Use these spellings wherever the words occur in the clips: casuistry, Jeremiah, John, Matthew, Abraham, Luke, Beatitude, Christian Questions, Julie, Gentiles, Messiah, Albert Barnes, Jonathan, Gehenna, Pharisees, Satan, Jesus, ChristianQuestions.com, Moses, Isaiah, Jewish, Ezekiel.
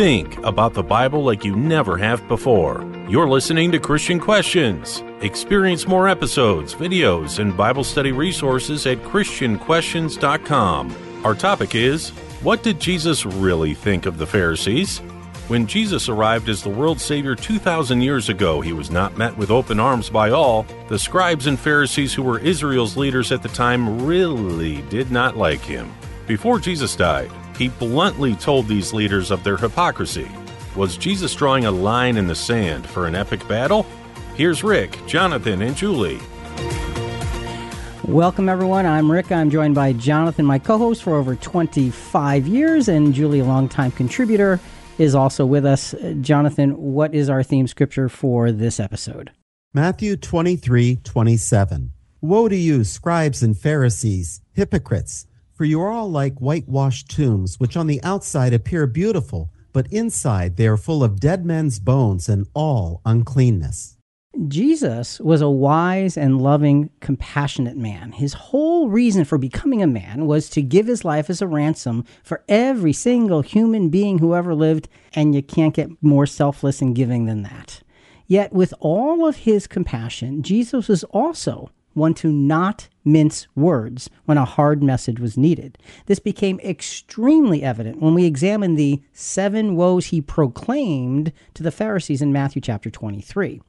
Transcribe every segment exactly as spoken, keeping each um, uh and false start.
Think about the Bible like you never have before. You're listening to Christian Questions. Experience more episodes, videos, and Bible study resources at Christian Questions dot com. Our topic is, what did Jesus really think of the Pharisees? When Jesus arrived as the world's Savior two thousand years ago, he was not met with open arms by all. The scribes and Pharisees, who were Israel's leaders at the time, really did not like him. Before Jesus died, he bluntly told these leaders of their hypocrisy. Was Jesus drawing a line in the sand for an epic battle? Here's Rick, Jonathan, and Julie. Welcome, everyone. I'm Rick. I'm joined by Jonathan, my co-host for over twenty-five years, and Julie, a longtime contributor, is also with us. Jonathan, what is our theme scripture for this episode? Matthew twenty-three twenty-seven. Woe to you, scribes and Pharisees, hypocrites! For you are all like whitewashed tombs, which on the outside appear beautiful, but inside they are full of dead men's bones and all uncleanness. Jesus was a wise and loving, compassionate man. His whole reason for becoming a man was to give his life as a ransom for every single human being who ever lived, and you can't get more selfless and giving than that. Yet with all of his compassion, Jesus was also one to not mince words when a hard message was needed. This became extremely evident when we examine the seven woes he proclaimed to the Pharisees in Matthew chapter twenty-three.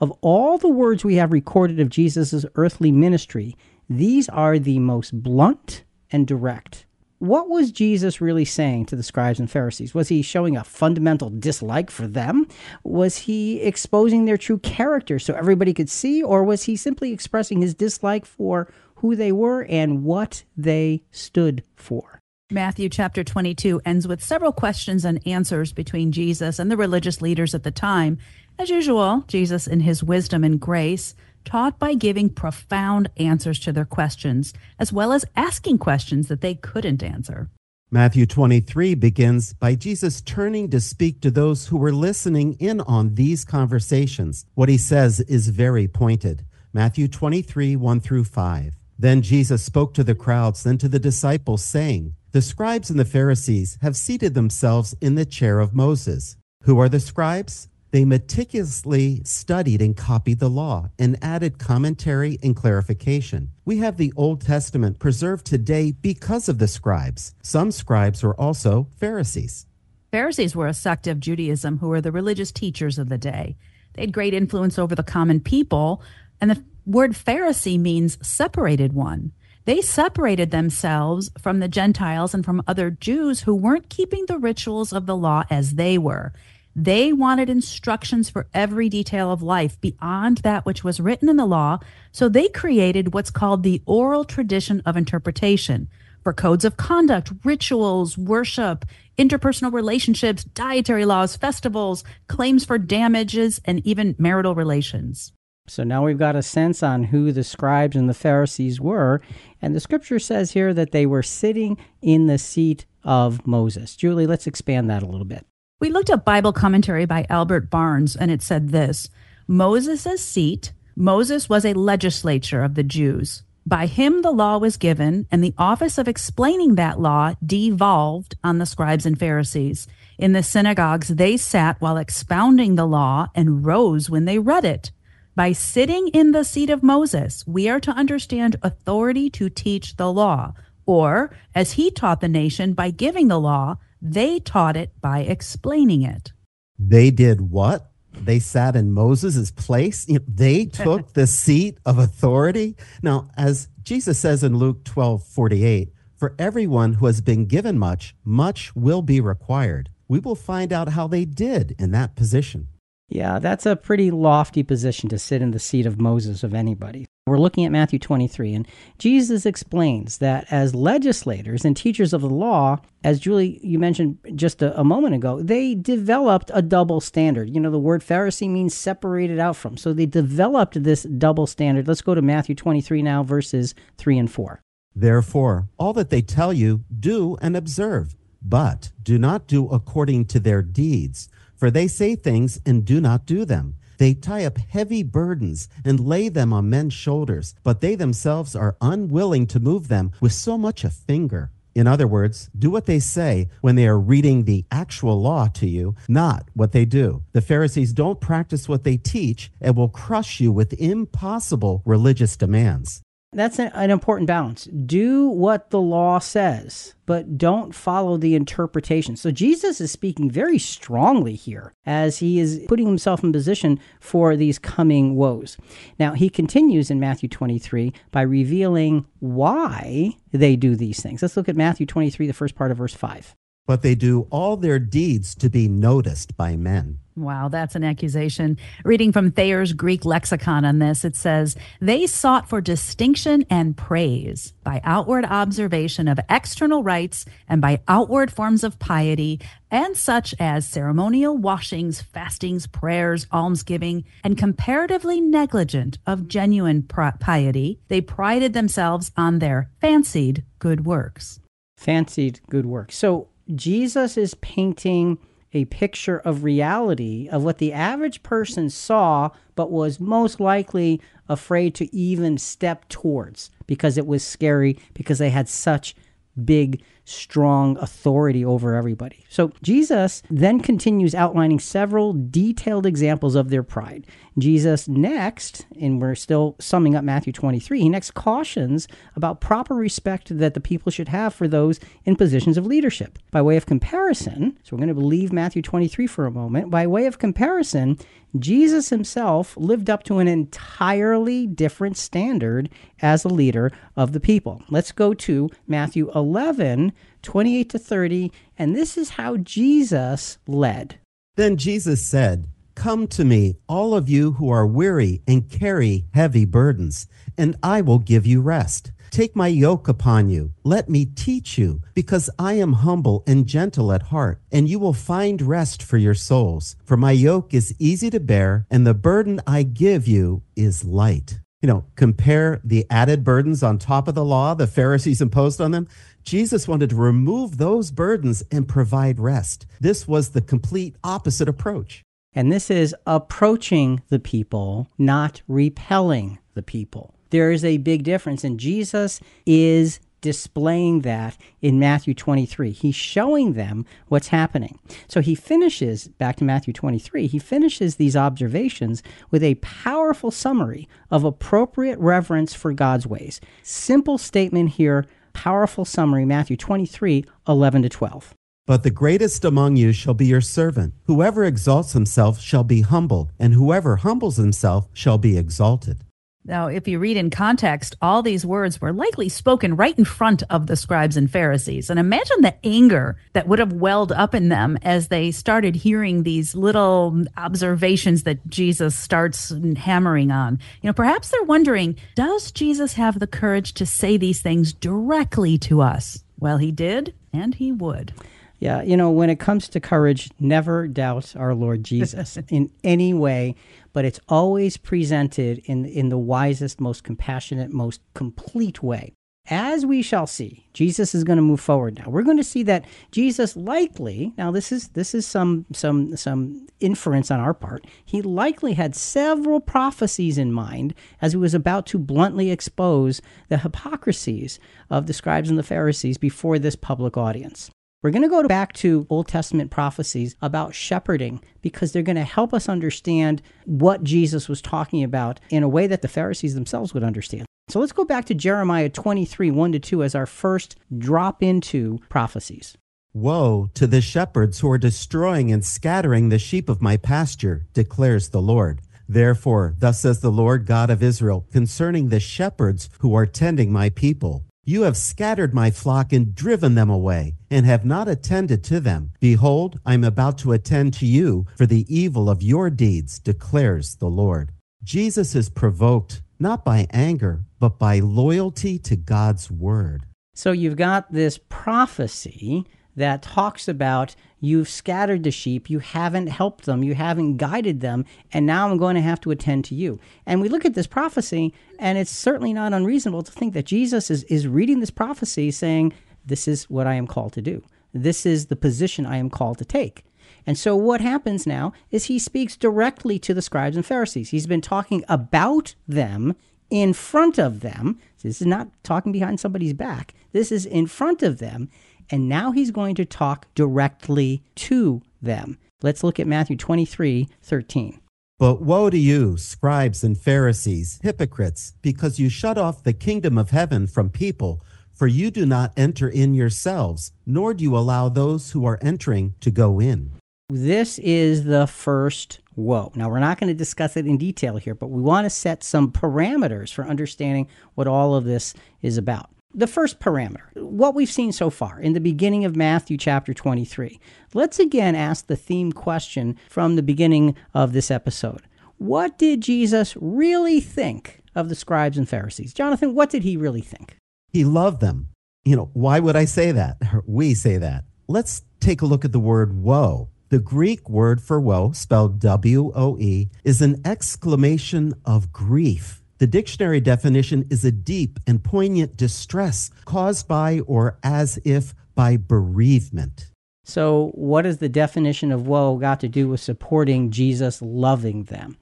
Of all the words we have recorded of Jesus' earthly ministry, these are the most blunt and direct. What was Jesus really saying to the scribes and Pharisees? Was he showing a fundamental dislike for them? Was he exposing their true character so everybody could see? Or was he simply expressing his dislike for who they were and what they stood for? Matthew chapter twenty-two ends with several questions and answers between Jesus and the religious leaders at the time. As usual, Jesus, in his wisdom and grace, taught by giving profound answers to their questions, as well as asking questions that they couldn't answer. Matthew twenty-three begins by Jesus turning to speak to those who were listening in on these conversations. What he says is very pointed. Matthew twenty-three, one through five. Then Jesus spoke to the crowds and to the disciples, saying, The scribes and the Pharisees have seated themselves in the chair of Moses. Who are the scribes? They meticulously studied and copied the law and added commentary and clarification. We have the Old Testament preserved today because of the scribes. Some scribes were also Pharisees. Pharisees were a sect of Judaism who were the religious teachers of the day. They had great influence over the common people, and the word Pharisee means separated one. They separated themselves from the Gentiles and from other Jews who weren't keeping the rituals of the law as they were. They wanted instructions for every detail of life beyond that which was written in the law, so they created what's called the oral tradition of interpretation for codes of conduct, rituals, worship, interpersonal relationships, dietary laws, festivals, claims for damages, and even marital relations. So now we've got a sense on who the scribes and the Pharisees were, and the scripture says here that they were sitting in the seat of Moses. Julie, let's expand that a little bit. We looked up Bible commentary by Albert Barnes, and it said this, Moses' seat, Moses was a legislator of the Jews. By him the law was given, and the office of explaining that law devolved on the scribes and Pharisees. In the synagogues they sat while expounding the law and rose when they read it. By sitting in the seat of Moses, we are to understand authority to teach the law, or, as he taught the nation by giving the law, they taught it by explaining it. They did what? They sat in Moses' place? They took the seat of authority? Now, as Jesus says in Luke twelve forty-eight, for everyone who has been given much, much will be required. We will find out how they did in that position. Yeah, that's a pretty lofty position to sit in the seat of Moses of anybody. We're looking at Matthew twenty-three, and Jesus explains that as legislators and teachers of the law, as Julie, you mentioned just a, a moment ago, they developed a double standard. You know, the word Pharisee means separated out from. So they developed this double standard. Let's go to Matthew twenty-three now, verses three and four. Therefore, all that they tell you, do and observe, but do not do according to their deeds. For they say things and do not do them. They tie up heavy burdens and lay them on men's shoulders, but they themselves are unwilling to move them with so much a finger. In other words, do what they say when they are reading the actual law to you, not what they do. The Pharisees don't practice what they teach and will crush you with impossible religious demands. That's an important balance. Do what the law says, but don't follow the interpretation. So Jesus is speaking very strongly here as he is putting himself in position for these coming woes. Now, he continues in Matthew twenty-three by revealing why they do these things. Let's look at Matthew twenty-three, the first part of verse five. But they do all their deeds to be noticed by men. Wow, that's an accusation. Reading from Thayer's Greek lexicon on this, it says, they sought for distinction and praise by outward observation of external rites and by outward forms of piety, and such as ceremonial washings, fastings, prayers, almsgiving, and comparatively negligent of genuine piety. They prided themselves on their fancied good works. Fancied good works. So Jesus is painting a picture of reality of what the average person saw, but was most likely afraid to even step towards because it was scary, because they had such big, strong authority over everybody. So Jesus then continues outlining several detailed examples of their pride. Jesus next, and we're still summing up Matthew twenty-three, he next cautions about proper respect that the people should have for those in positions of leadership. By way of comparison, so we're going to leave Matthew twenty-three for a moment, by way of comparison, Jesus himself lived up to an entirely different standard as a leader of the people. Let's go to Matthew eleven, twenty-eight to thirty, and this is how Jesus led. Then Jesus said, come to me, all of you who are weary and carry heavy burdens, and I will give you rest. Take my yoke upon you. Let me teach you, because I am humble and gentle at heart, and you will find rest for your souls. For my yoke is easy to bear, and the burden I give you is light. You know, compare the added burdens on top of the law the Pharisees imposed on them. Jesus wanted to remove those burdens and provide rest. This was the complete opposite approach. And this is approaching the people, not repelling the people. There is a big difference, and Jesus is displaying that in Matthew twenty-three. He's showing them what's happening. So he finishes, back to Matthew twenty-three, he finishes these observations with a powerful summary of appropriate reverence for God's ways. Simple statement here, powerful summary, Matthew twenty-three, eleven to twelve. But the greatest among you shall be your servant. Whoever exalts himself shall be humbled, and whoever humbles himself shall be exalted. Now, if you read in context, all these words were likely spoken right in front of the scribes and Pharisees. And imagine the anger that would have welled up in them as they started hearing these little observations that Jesus starts hammering on. You know, perhaps they're wondering, does Jesus have the courage to say these things directly to us? Well, he did, and he would. Yeah, you know, when it comes to courage, never doubt our Lord Jesus in any way, but it's always presented in, in the wisest, most compassionate, most complete way. As we shall see, Jesus is going to move forward now. We're going to see that Jesus likely, now this is this is some some some inference on our part, he likely had several prophecies in mind as he was about to bluntly expose the hypocrisies of the scribes and the Pharisees before this public audience. We're going to go back to Old Testament prophecies about shepherding because they're going to help us understand what Jesus was talking about in a way that the Pharisees themselves would understand. So let's go back to Jeremiah twenty-three, one to two as our first drop into prophecies. Woe to the shepherds who are destroying and scattering the sheep of my pasture, declares the Lord. Therefore, thus says the Lord God of Israel, concerning the shepherds who are tending my people. You have scattered my flock and driven them away, and have not attended to them. Behold, I am about to attend to you for the evil of your deeds, declares the Lord. Jesus is provoked not by anger, but by loyalty to God's word. So you've got this prophecy that talks about you've scattered the sheep, you haven't helped them, you haven't guided them, and now I'm going to have to attend to you. And we look at this prophecy, and it's certainly not unreasonable to think that Jesus is, is reading this prophecy saying, this is what I am called to do. This is the position I am called to take. And so what happens now is he speaks directly to the scribes and Pharisees. He's been talking about them in front of them. This is not talking behind somebody's back. This is in front of them, and now he's going to talk directly to them. Let's look at Matthew twenty-three thirteen. But woe to you, scribes and Pharisees, hypocrites, because you shut off the kingdom of heaven from people, for you do not enter in yourselves, nor do you allow those who are entering to go in. This is the first woe. Now, we're not going to discuss it in detail here, but we want to set some parameters for understanding what all of this is about. The first parameter, what we've seen so far in the beginning of Matthew chapter twenty-three. Let's again ask the theme question from the beginning of this episode. What did Jesus really think of the scribes and Pharisees? Jonathan, what did he really think? He loved them. You know, why would I say that? We say that. Let's take a look at the word woe. The Greek word for woe, spelled W O E, is an exclamation of grief. The dictionary definition is a deep and poignant distress caused by or as if by bereavement. So what has the definition of woe got to do with supporting Jesus loving them?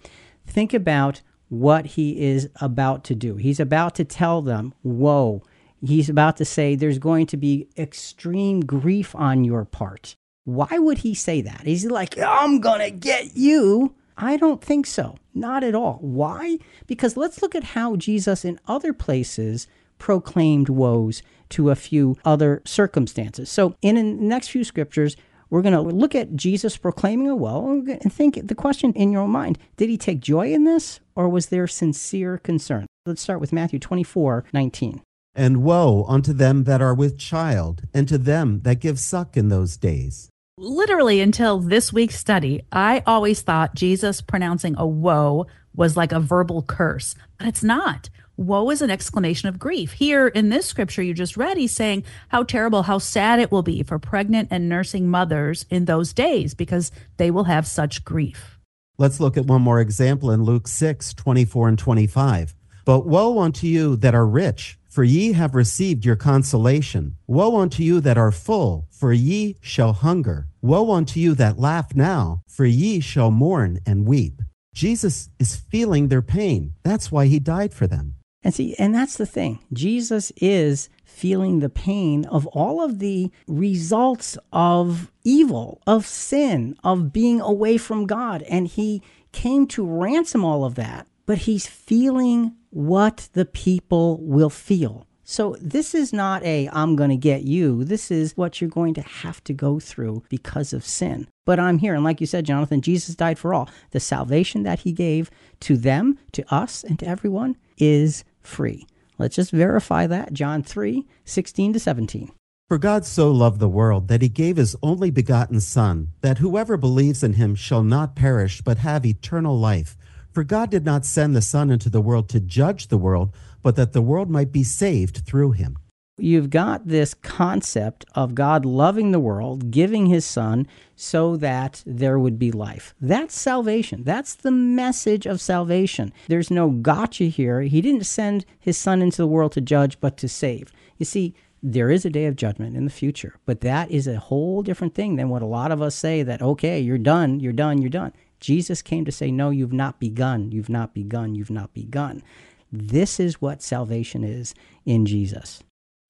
Think about what he is about to do. He's about to tell them, woe. He's about to say there's going to be extreme grief on your part. Why would he say that? He's like, I'm going to get you. I don't think so. Not at all. Why? Because let's look at how Jesus in other places proclaimed woes to a few other circumstances. So in the next few scriptures, we're going to look at Jesus proclaiming a woe and think the question in your own mind, did he take joy in this or was there sincere concern? Let's start with Matthew twenty-four nineteen. And woe unto them that are with child and to them that give suck in those days. Literally until this week's study, I always thought Jesus pronouncing a woe was like a verbal curse, but it's not. Woe is an exclamation of grief. Here in this scripture you just read, he's saying how terrible, how sad it will be for pregnant and nursing mothers in those days because they will have such grief. Let's look at one more example in Luke six twenty-four and twenty-five. But woe unto you that are rich, for ye have received your consolation. Woe unto you that are full, for ye shall hunger. Woe unto you that laugh now, for ye shall mourn and weep. Jesus is feeling their pain. That's why he died for them. And see, and that's the thing. Jesus is feeling the pain of all of the results of evil, of sin, of being away from God. And he came to ransom all of that. But he's feeling what the people will feel. So this is not a, I'm going to get you. This is what you're going to have to go through because of sin. But I'm here. And like you said, Jonathan, Jesus died for all. The salvation that he gave to them, to us, and to everyone is free. Let's just verify that. John three sixteen to seventeen. For God so loved the world that he gave his only begotten Son, that whoever believes in him shall not perish but have eternal life. For God did not send the Son into the world to judge the world, but that the world might be saved through him. You've got this concept of God loving the world, giving his Son so that there would be life. That's salvation. That's the message of salvation. There's no gotcha here. He didn't send his Son into the world to judge, but to save. You see, there is a day of judgment in the future, but that is a whole different thing than what a lot of us say that, okay, you're done, you're done, you're done. Jesus came to say, no, you've not begun, you've not begun, you've not begun. This is what salvation is in Jesus.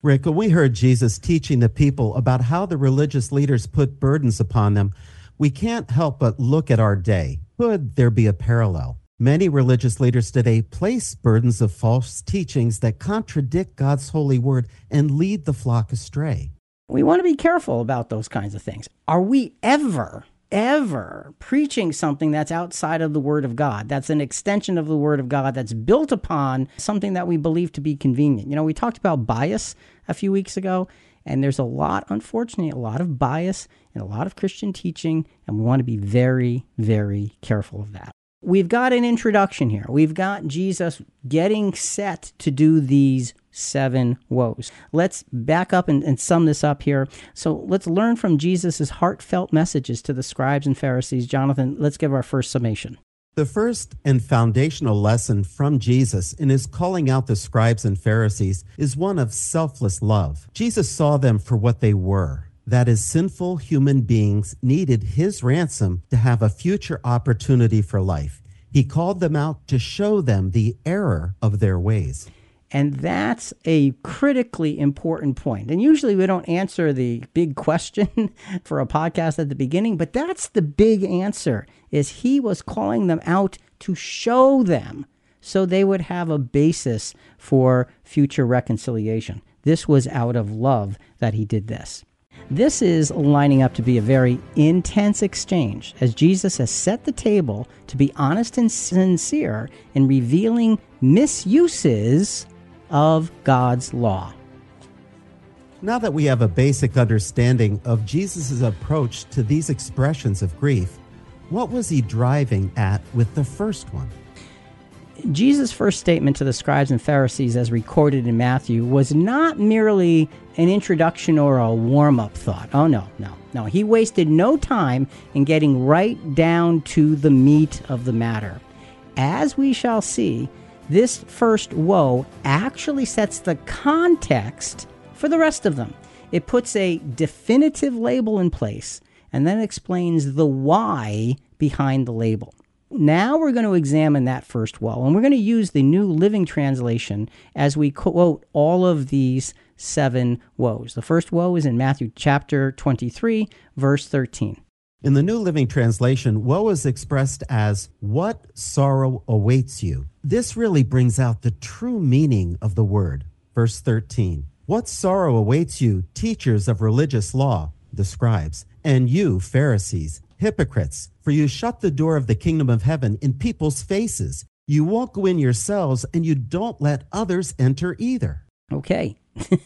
Rick, when we heard Jesus teaching the people about how the religious leaders put burdens upon them, we can't help but look at our day. Could there be a parallel? Many religious leaders today place burdens of false teachings that contradict God's holy word and lead the flock astray. We want to be careful about those kinds of things. Are we ever... ever preaching something that's outside of the Word of God, that's an extension of the Word of God, that's built upon something that we believe to be convenient. You know, we talked about bias a few weeks ago, and there's a lot, unfortunately, a lot of bias in a lot of Christian teaching, and we want to be very, very careful of that. We've got an introduction here. We've got Jesus getting set to do these seven woes. Let's back up and, and sum this up here. So let's learn from Jesus' heartfelt messages to the scribes and Pharisees. Jonathan, let's give our first summation. The first and foundational lesson from Jesus in his calling out the scribes and Pharisees is one of selfless love. Jesus saw them for what they were. That is, sinful human beings needed his ransom to have a future opportunity for life. He called them out to show them the error of their ways. And that's a critically important point. And usually we don't answer the big question for a podcast at the beginning, but that's the big answer, is he was calling them out to show them so they would have a basis for future reconciliation. This was out of love that he did this. This is lining up to be a very intense exchange, as Jesus has set the table to be honest and sincere in revealing misuses of God's law. Now that we have a basic understanding of Jesus' approach to these expressions of grief, what was he driving at with the first one? Jesus' first statement to the scribes and Pharisees, as recorded in Matthew, was not merely an introduction or a warm-up thought. Oh, no, no, no. He wasted no time in getting right down to the meat of the matter. As we shall see, this first woe actually sets the context for the rest of them. It puts a definitive label in place and then explains the why behind the label. Now we're going to examine that first woe, and we're going to use the New Living Translation as we quote all of these seven woes. The first woe is in Matthew chapter twenty-three, verse thirteen. In the New Living Translation, woe is expressed as, "What sorrow awaits you?" This really brings out the true meaning of the word. Verse thirteen, "What sorrow awaits you, teachers of religious law," the scribes, "and you, Pharisees, hypocrites, for you shut the door of the kingdom of heaven in people's faces. You won't go in yourselves, and you don't let others enter either." Okay.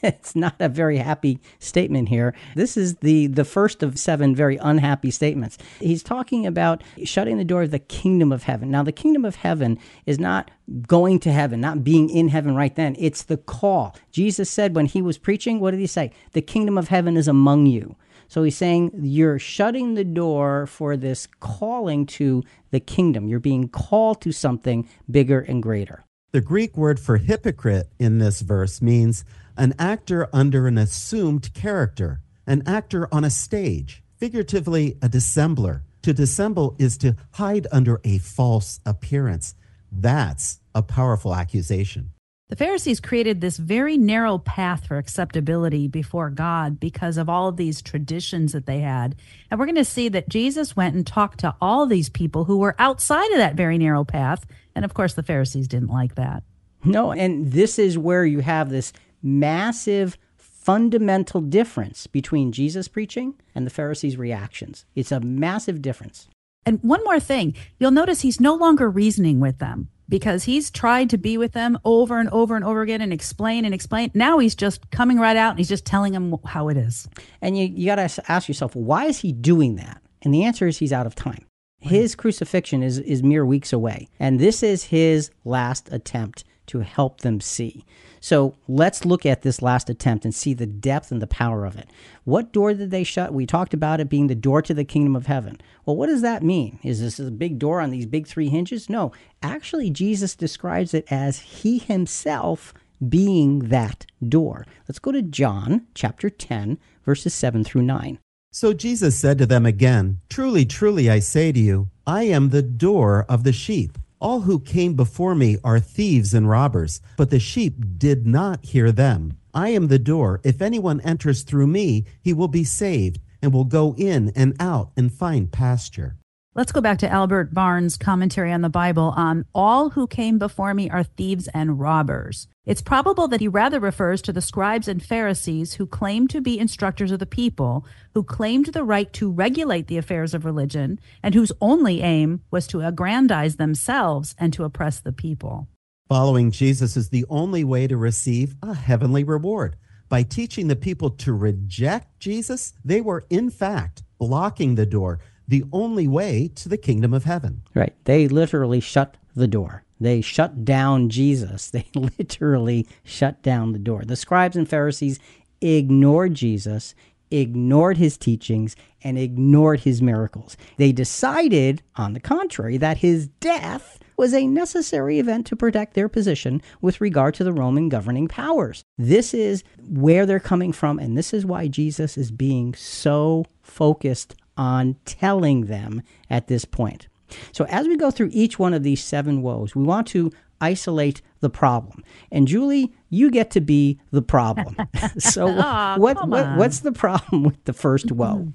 It's not a very happy statement here. This is the, the first of seven very unhappy statements. He's talking about shutting the door of the kingdom of heaven. Now, the kingdom of heaven is not going to heaven, not being in heaven right then. It's the call. Jesus said when he was preaching, what did he say? The kingdom of heaven is among you. So he's saying you're shutting the door for this calling to the kingdom. You're being called to something bigger and greater. The Greek word for hypocrite in this verse means an actor under an assumed character, an actor on a stage, figuratively a dissembler. To dissemble is to hide under a false appearance. That's a powerful accusation. The Pharisees created this very narrow path for acceptability before God because of all of these traditions that they had. And we're going to see that Jesus went and talked to all these people who were outside of that very narrow path. And of course, the Pharisees didn't like that. No, and this is where you have this massive fundamental difference between Jesus' preaching and the Pharisees' reactions. It's a massive difference. And one more thing, you'll notice he's no longer reasoning with them, because he's tried to be with them over and over and over again and explain and explain. Now he's just coming right out and he's just telling them how it is. And you, you got to ask yourself, well, why is he doing that? And the answer is he's out of time. Right. His crucifixion is, is mere weeks away. And this is his last attempt to help them see. So let's look at this last attempt and see the depth and the power of it. What door did they shut? We talked about it being the door to the kingdom of heaven. Well, what does that mean? Is this a big door on these big three hinges? No. Actually, Jesus describes it as he himself being that door. Let's go to John chapter ten, verses seven through nine. "So Jesus said to them again, 'Truly, truly, I say to you, I am the door of the sheep. All who came before me are thieves and robbers, but the sheep did not hear them. I am the door. If anyone enters through me, he will be saved and will go in and out and find pasture.'" Let's go back to Albert Barnes' commentary on the Bible on "all who came before me are thieves and robbers." It's probable that he rather refers to the scribes and Pharisees who claimed to be instructors of the people, who claimed the right to regulate the affairs of religion, and whose only aim was to aggrandize themselves and to oppress the people. Following Jesus is the only way to receive a heavenly reward. By teaching the people to reject Jesus, they were in fact blocking the door, the only way to the kingdom of heaven. Right. They literally shut the door. They shut down Jesus. They literally shut down the door. The scribes and Pharisees ignored Jesus, ignored his teachings, and ignored his miracles. They decided, on the contrary, that his death was a necessary event to protect their position with regard to the Roman governing powers. This is where they're coming from, and this is why Jesus is being so focused on telling them at this point. So as we go through each one of these seven woes, we want to isolate the problem. And Julie, you get to be the problem. So oh, what, what what's the problem with the first woe?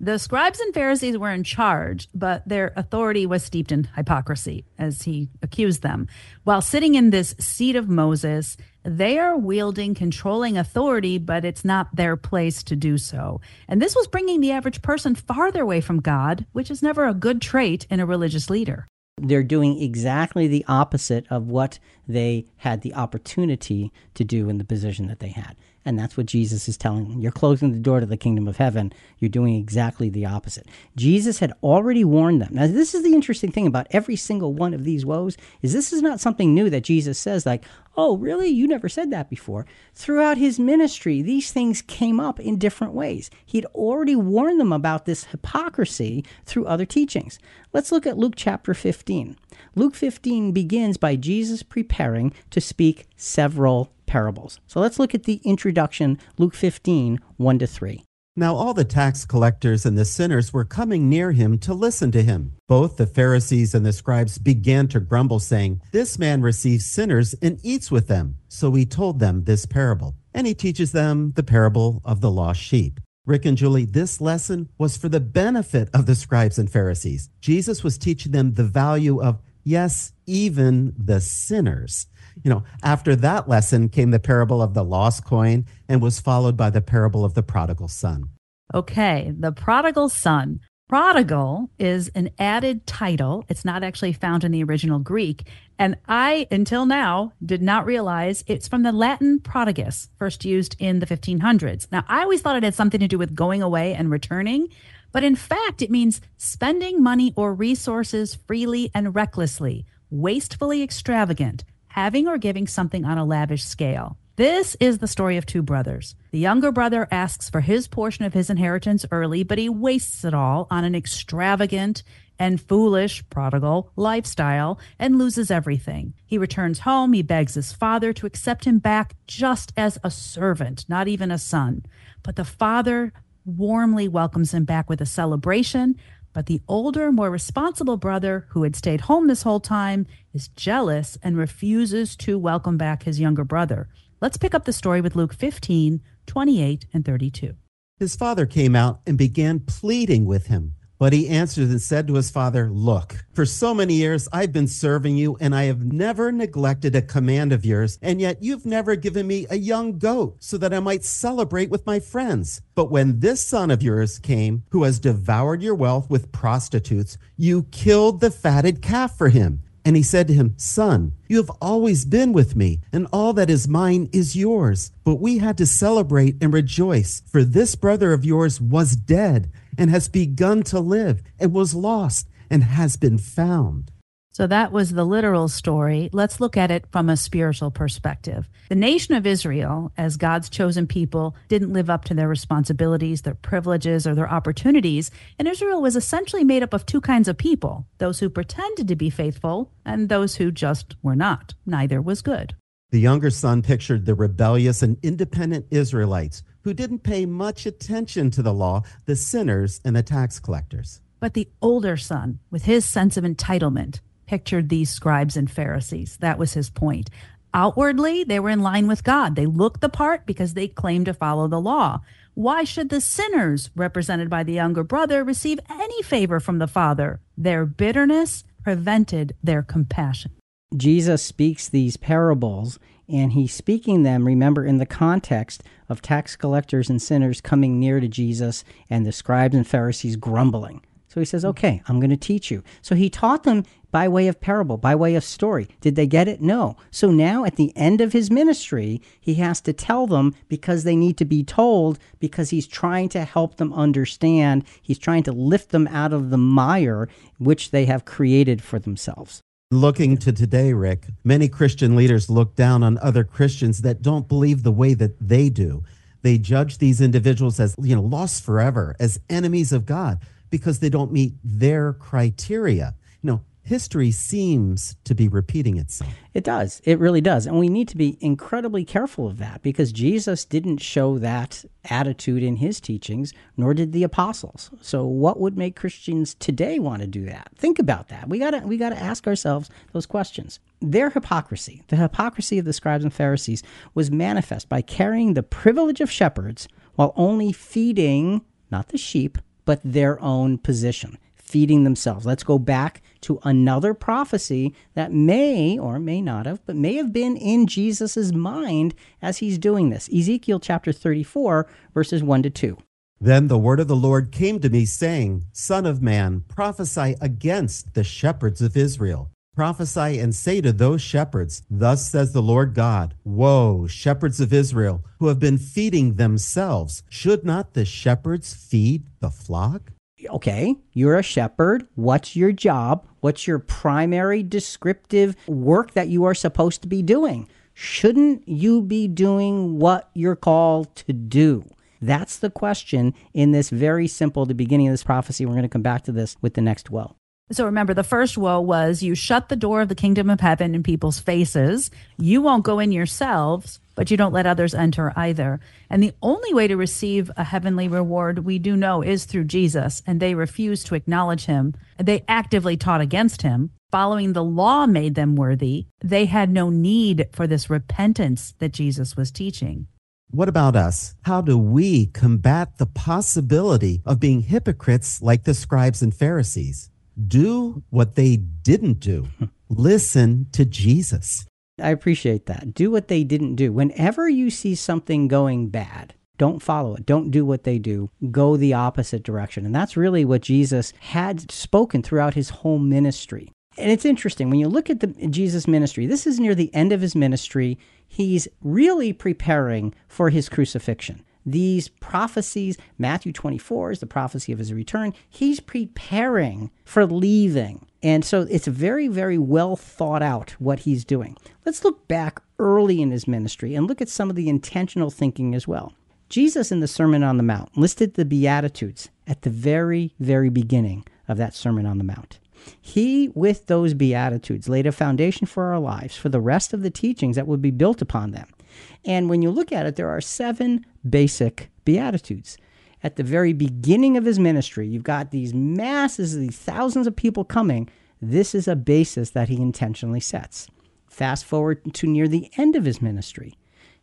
The scribes and Pharisees were in charge, but their authority was steeped in hypocrisy, as he accused them. While sitting in this seat of Moses, they are wielding controlling authority, but it's not their place to do so. And this was bringing the average person farther away from God, which is never a good trait in a religious leader. They're doing exactly the opposite of what they had the opportunity to do in the position that they had. And that's what Jesus is telling them. You're closing the door to the kingdom of heaven. You're doing exactly the opposite. Jesus had already warned them. Now, this is the interesting thing about every single one of these woes, is this is not something new that Jesus says, like, oh, really? You never said that before. Throughout his ministry, these things came up in different ways. He'd already warned them about this hypocrisy through other teachings. Let's look at Luke chapter fifteen. Luke fifteen begins by Jesus preparing to speak several parables. So let's look at the introduction, Luke fifteen, one to three. Now all the tax collectors and the sinners were coming near him to listen to him. Both the Pharisees and the scribes began to grumble, saying, "This man receives sinners and eats with them." So he told them this parable, and he teaches them the parable of the lost sheep. Rick and Julie, this lesson was for the benefit of the scribes and Pharisees. Jesus was teaching them the value of, yes, even the sinners. You know, after that lesson came the parable of the lost coin and was followed by the parable of the prodigal son. Okay, the prodigal son. Prodigal is an added title. It's not actually found in the original Greek. And I, until now, did not realize it's from the Latin prodigus, first used in the fifteen hundreds. Now, I always thought it had something to do with going away and returning, but in fact, it means spending money or resources freely and recklessly, wastefully extravagant, having or giving something on a lavish scale. This is the story of two brothers. The younger brother asks for his portion of his inheritance early, but he wastes it all on an extravagant and foolish prodigal lifestyle and loses everything. He returns home. He begs his father to accept him back just as a servant, not even a son. But the father warmly welcomes him back with a celebration. But the older, more responsible brother, who had stayed home this whole time, is jealous and refuses to welcome back his younger brother. Let's pick up the story with Luke fifteen, twenty-eight and thirty-two. His father came out and began pleading with him. But he answered and said to his father, "Look, for so many years I've been serving you, and I have never neglected a command of yours, and yet you've never given me a young goat so that I might celebrate with my friends. But when this son of yours came, who has devoured your wealth with prostitutes, you killed the fatted calf for him." And he said to him, "Son, you have always been with me, and all that is mine is yours. But we had to celebrate and rejoice, for this brother of yours was dead and has begun to live, and was lost and has been found." So that was the literal story. Let's look at it from a spiritual perspective. The nation of Israel, as God's chosen people, didn't live up to their responsibilities, their privileges, or their opportunities. And Israel was essentially made up of two kinds of people, those who pretended to be faithful and those who just were not. Neither was good. The younger son pictured the rebellious and independent Israelites who didn't pay much attention to the law, the sinners, and the tax collectors. But the older son, with his sense of entitlement, pictured these scribes and Pharisees. That was his point. Outwardly, they were in line with God. They looked the part because they claimed to follow the law. Why should the sinners, represented by the younger brother, receive any favor from the father? Their bitterness prevented their compassion. Jesus speaks these parables, and he's speaking them, remember, in the context of tax collectors and sinners coming near to Jesus and the scribes and Pharisees grumbling. So he says, okay, I'm going to teach you. So he taught them by way of parable, by way of story. Did they get it? No. So now at the end of his ministry, he has to tell them because they need to be told, because he's trying to help them understand. He's trying to lift them out of the mire which they have created for themselves. Looking to today, Rick, many Christian leaders look down on other Christians that don't believe the way that they do. They judge these individuals as, you know, lost forever, as enemies of God, because they don't meet their criteria. You know, history seems to be repeating itself. It does. It really does. And we need to be incredibly careful of that, because Jesus didn't show that attitude in his teachings, nor did the apostles. So what would make Christians today want to do that? Think about that. We gotta we gotta ask ourselves those questions. Their hypocrisy, the hypocrisy of the scribes and Pharisees, was manifest by carrying the privilege of shepherds while only feeding, not the sheep, but their own position, feeding themselves. Let's go back to another prophecy that may or may not have, but may have been in Jesus' mind as he's doing this. Ezekiel chapter thirty-four, verses one to two. Then the word of the Lord came to me, saying, Son of man, prophesy against the shepherds of Israel. Prophesy and say to those shepherds, Thus says the Lord God, Woe, shepherds of Israel, who have been feeding themselves. Should not the shepherds feed the flock? Okay, you're a shepherd. What's your job? What's your primary descriptive work that you are supposed to be doing? Shouldn't you be doing what you're called to do? That's the question in this very simple, the beginning of this prophecy. We're going to come back to this with the next woe. So remember, the first woe was you shut the door of the kingdom of heaven in people's faces. You won't go in yourselves, but you don't let others enter either. And the only way to receive a heavenly reward, we do know, is through Jesus, and they refused to acknowledge him. They actively taught against him. Following the law made them worthy. They had no need for this repentance that Jesus was teaching. What about us? How do we combat the possibility of being hypocrites like the scribes and Pharisees? Do what they didn't do. Listen to Jesus. I appreciate that. Do what they didn't do. Whenever you see something going bad, don't follow it. Don't do what they do. Go the opposite direction. And that's really what Jesus had spoken throughout his whole ministry. And it's interesting, when you look at the Jesus ministry, this is near the end of his ministry. He's really preparing for his crucifixion. These prophecies, Matthew twenty-four is the prophecy of his return. He's preparing for leaving. And so it's very, very well thought out what he's doing. Let's look back early in his ministry and look at some of the intentional thinking as well. Jesus in the Sermon on the Mount listed the Beatitudes at the very, very beginning of that Sermon on the Mount. He, with those Beatitudes, laid a foundation for our lives, for the rest of the teachings that would be built upon them. And when you look at it, there are seven basic Beatitudes. At the very beginning of his ministry, you've got these masses, these thousands of people coming. This is a basis that he intentionally sets. Fast forward to near the end of his ministry.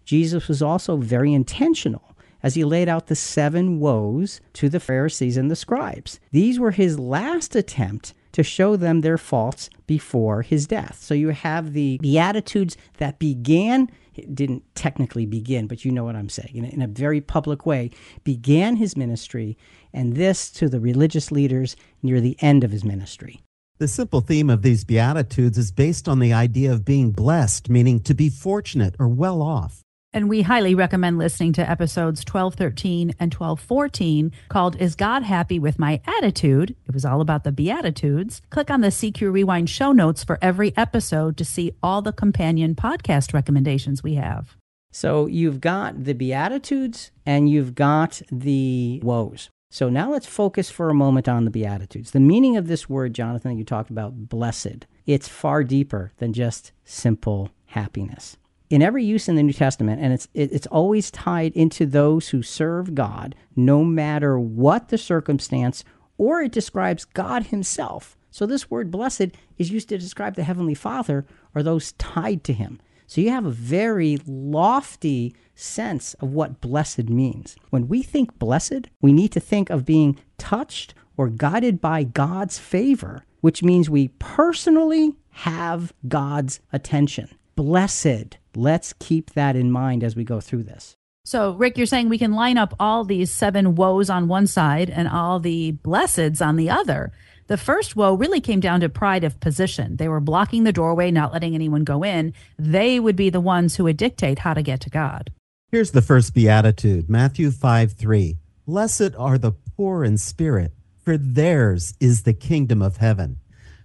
Jesus was also very intentional as he laid out the seven woes to the Pharisees and the scribes. These were his last attempt to show them their faults before his death. So you have the Beatitudes that began, it didn't technically begin, but you know what I'm saying, in a, in a very public way, began his ministry, and this to the religious leaders near the end of his ministry. The simple theme of these Beatitudes is based on the idea of being blessed, meaning to be fortunate or well off. And we highly recommend listening to episodes twelve thirteen and twelve fourteen called Is God Happy with My Attitude? It was all about the Beatitudes. Click on the C Q Rewind show notes for every episode to see all the companion podcast recommendations we have. So you've got the Beatitudes and you've got the woes. So now let's focus for a moment on the Beatitudes. The meaning of this word, Jonathan, that you talked about, blessed, it's far deeper than just simple happiness. In every use in the New Testament, and it's it, it's always tied into those who serve God, no matter what the circumstance, or it describes God himself. So this word blessed is used to describe the Heavenly Father or those tied to him. So you have a very lofty sense of what blessed means. When we think blessed, we need to think of being touched or guided by God's favor, which means we personally have God's attention. Blessed. Let's keep that in mind as we go through this. So, Rick, you're saying we can line up all these seven woes on one side and all the blesseds on the other. The first woe really came down to pride of position. They were blocking the doorway, not letting anyone go in. They would be the ones who would dictate how to get to God. Here's the first Beatitude, Matthew five three. Blessed are the poor in spirit, for theirs is the kingdom of heaven.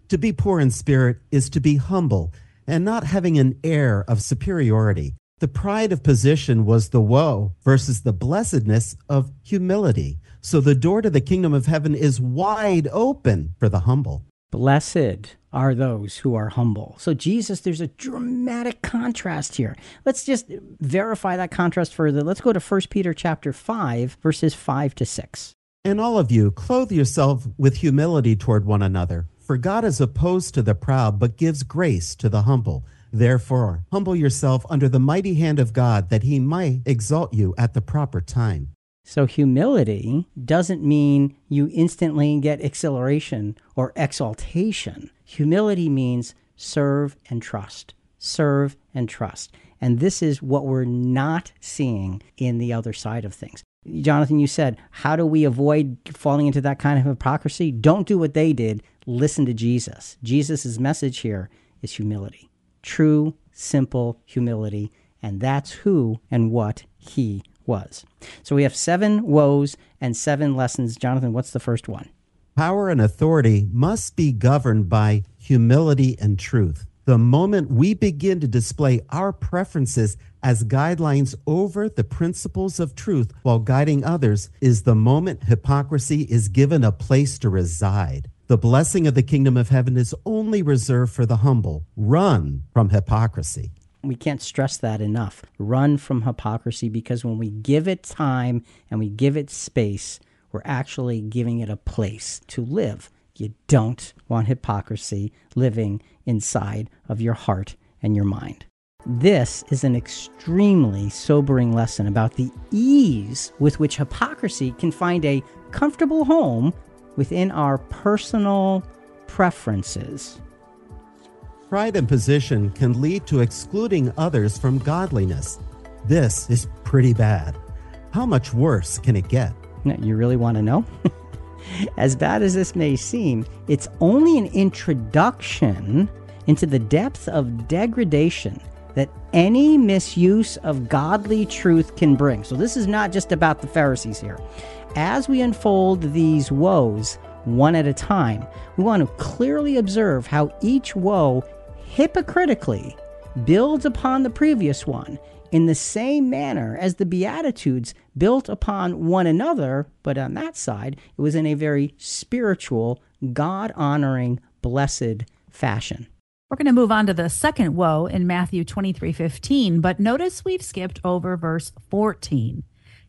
To be poor in spirit is to be humble and not having an air of superiority. The pride of position was the woe versus the blessedness of humility. So the door to the kingdom of heaven is wide open for the humble. Blessed are those who are humble. So Jesus, there's a dramatic contrast here. Let's just verify that contrast further. Let's go to First Peter chapter five, verses five to six. And all of you, clothe yourself with humility toward one another. For God is opposed to the proud, but gives grace to the humble. Therefore, humble yourself under the mighty hand of God, that he might exalt you at the proper time. So humility doesn't mean you instantly get exhilaration or exaltation. Humility means serve and trust, serve and trust. And this is what we're not seeing in the other side of things. Jonathan, you said, how do we avoid falling into that kind of hypocrisy? Don't do what they did. Listen to Jesus. Jesus' message here is humility, true, simple humility. And that's who and what he was. So we have seven woes and seven lessons. Jonathan, what's the first one? Power and authority must be governed by humility and truth. The moment we begin to display our preferences as guidelines over the principles of truth while guiding others is the moment hypocrisy is given a place to reside. The blessing of the kingdom of heaven is only reserved for the humble. Run from hypocrisy. We can't stress that enough. Run from hypocrisy, because when we give it time and we give it space, we're actually giving it a place to live. You don't want hypocrisy living inside of your heart and your mind. This is an extremely sobering lesson about the ease with which hypocrisy can find a comfortable home within our personal preferences. Pride and position can lead to excluding others from godliness. This is pretty bad. How much worse can it get? You really want to know? As bad as this may seem, it's only an introduction into the depth of degradation that any misuse of godly truth can bring. So this is not just about the Pharisees here. As we unfold these woes one at a time, we want to clearly observe how each woe hypocritically builds upon the previous one in the same manner as the Beatitudes built upon one another, but on that side, it was in a very spiritual, God-honoring, blessed fashion. We're going to move on to the second woe in Matthew twenty-three fifteen, but notice we've skipped over verse fourteen.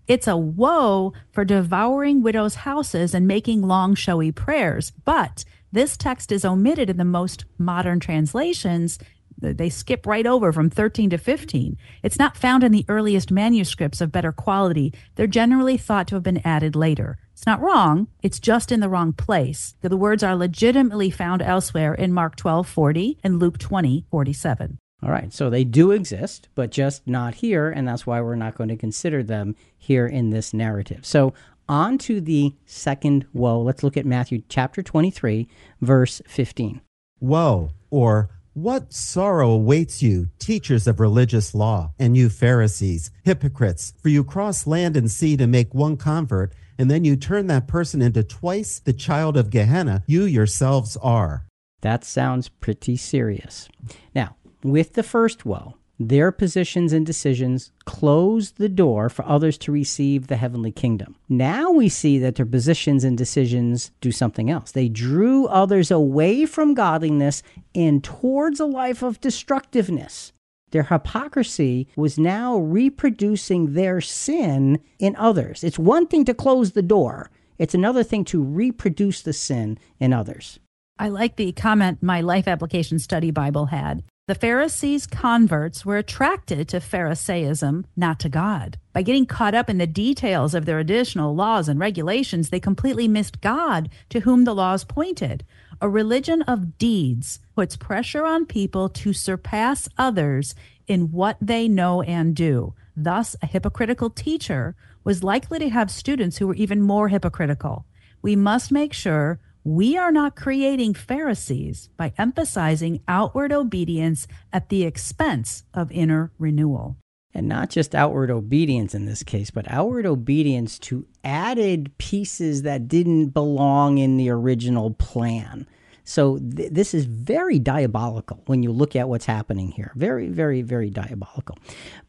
It's a woe for devouring widows' houses and making long, showy prayers, but this text is omitted in the most modern translations. They skip right over from thirteen to fifteen. It's not found in the earliest manuscripts of better quality. They're generally thought to have been added later. It's not wrong. It's just in the wrong place. The words are legitimately found elsewhere in Mark twelve forty and Luke twenty forty-seven. All right, so they do exist, but just not here, and that's why we're not going to consider them here in this narrative. So on to the second woe. Let's look at Matthew chapter twenty-three, verse fifteen. Woe, or what sorrow awaits you, teachers of religious law, and you Pharisees, hypocrites, for you cross land and sea to make one convert, and then you turn that person into twice the child of Gehenna you yourselves are. That sounds pretty serious. Now, with the first woe, their positions and decisions closed the door for others to receive the heavenly kingdom. Now we see that their positions and decisions do something else. They drew others away from godliness and towards a life of destructiveness. Their hypocrisy was now reproducing their sin in others. It's one thing to close the door. It's another thing to reproduce the sin in others. I like the comment My Life Application Study Bible had. The Pharisees' converts were attracted to Pharisaism, not to God. By getting caught up in the details of their additional laws and regulations, they completely missed God, to whom the laws pointed. A religion of deeds puts pressure on people to surpass others in what they know and do. Thus, a hypocritical teacher was likely to have students who were even more hypocritical. We must make sure we are not creating Pharisees by emphasizing outward obedience at the expense of inner renewal. And not just outward obedience in this case, but outward obedience to added pieces that didn't belong in the original plan. So th this is very diabolical when you look at what's happening here. Very, very, very diabolical.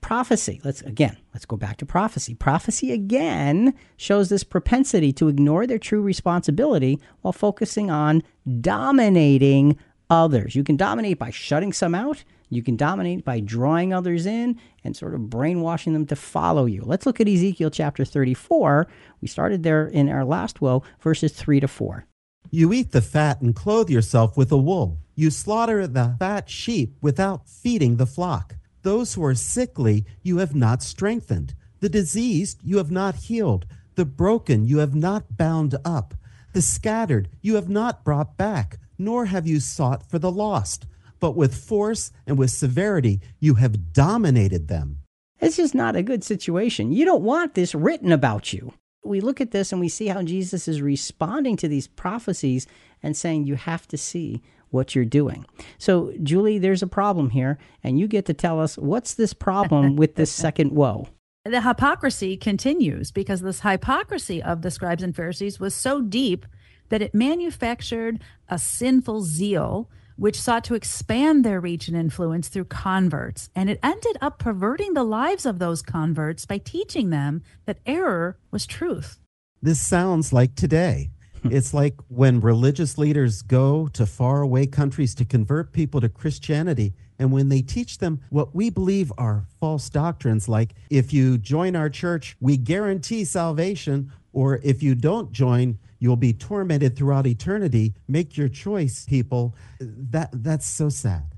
Prophecy. Let's again, let's go back to prophecy. Prophecy again shows this propensity to ignore their true responsibility while focusing on dominating others. You can dominate by shutting some out. You can dominate by drawing others in and sort of brainwashing them to follow you. Let's look at Ezekiel chapter thirty-four. We started there in our last woe, verses three to four. You eat the fat and clothe yourself with the wool. You slaughter the fat sheep without feeding the flock. Those who are sickly you have not strengthened. The diseased you have not healed. The broken you have not bound up. The scattered you have not brought back, nor have you sought for the lost. But with force and with severity, you have dominated them. It's just not a good situation. You don't want this written about you. We look at this and we see how Jesus is responding to these prophecies and saying, you have to see what you're doing. So, Julie, there's a problem here, and you get to tell us, what's this problem with this second woe? The hypocrisy continues, because this hypocrisy of the scribes and Pharisees was so deep that it manufactured a sinful zeal which sought to expand their reach and influence through converts. And it ended up perverting the lives of those converts by teaching them that error was truth. This sounds like today. It's like when religious leaders go to faraway countries to convert people to Christianity, and when they teach them what we believe are false doctrines, like if you join our church, we guarantee salvation, or if you don't join, you'll be tormented throughout eternity. Make your choice, people. That that's so sad.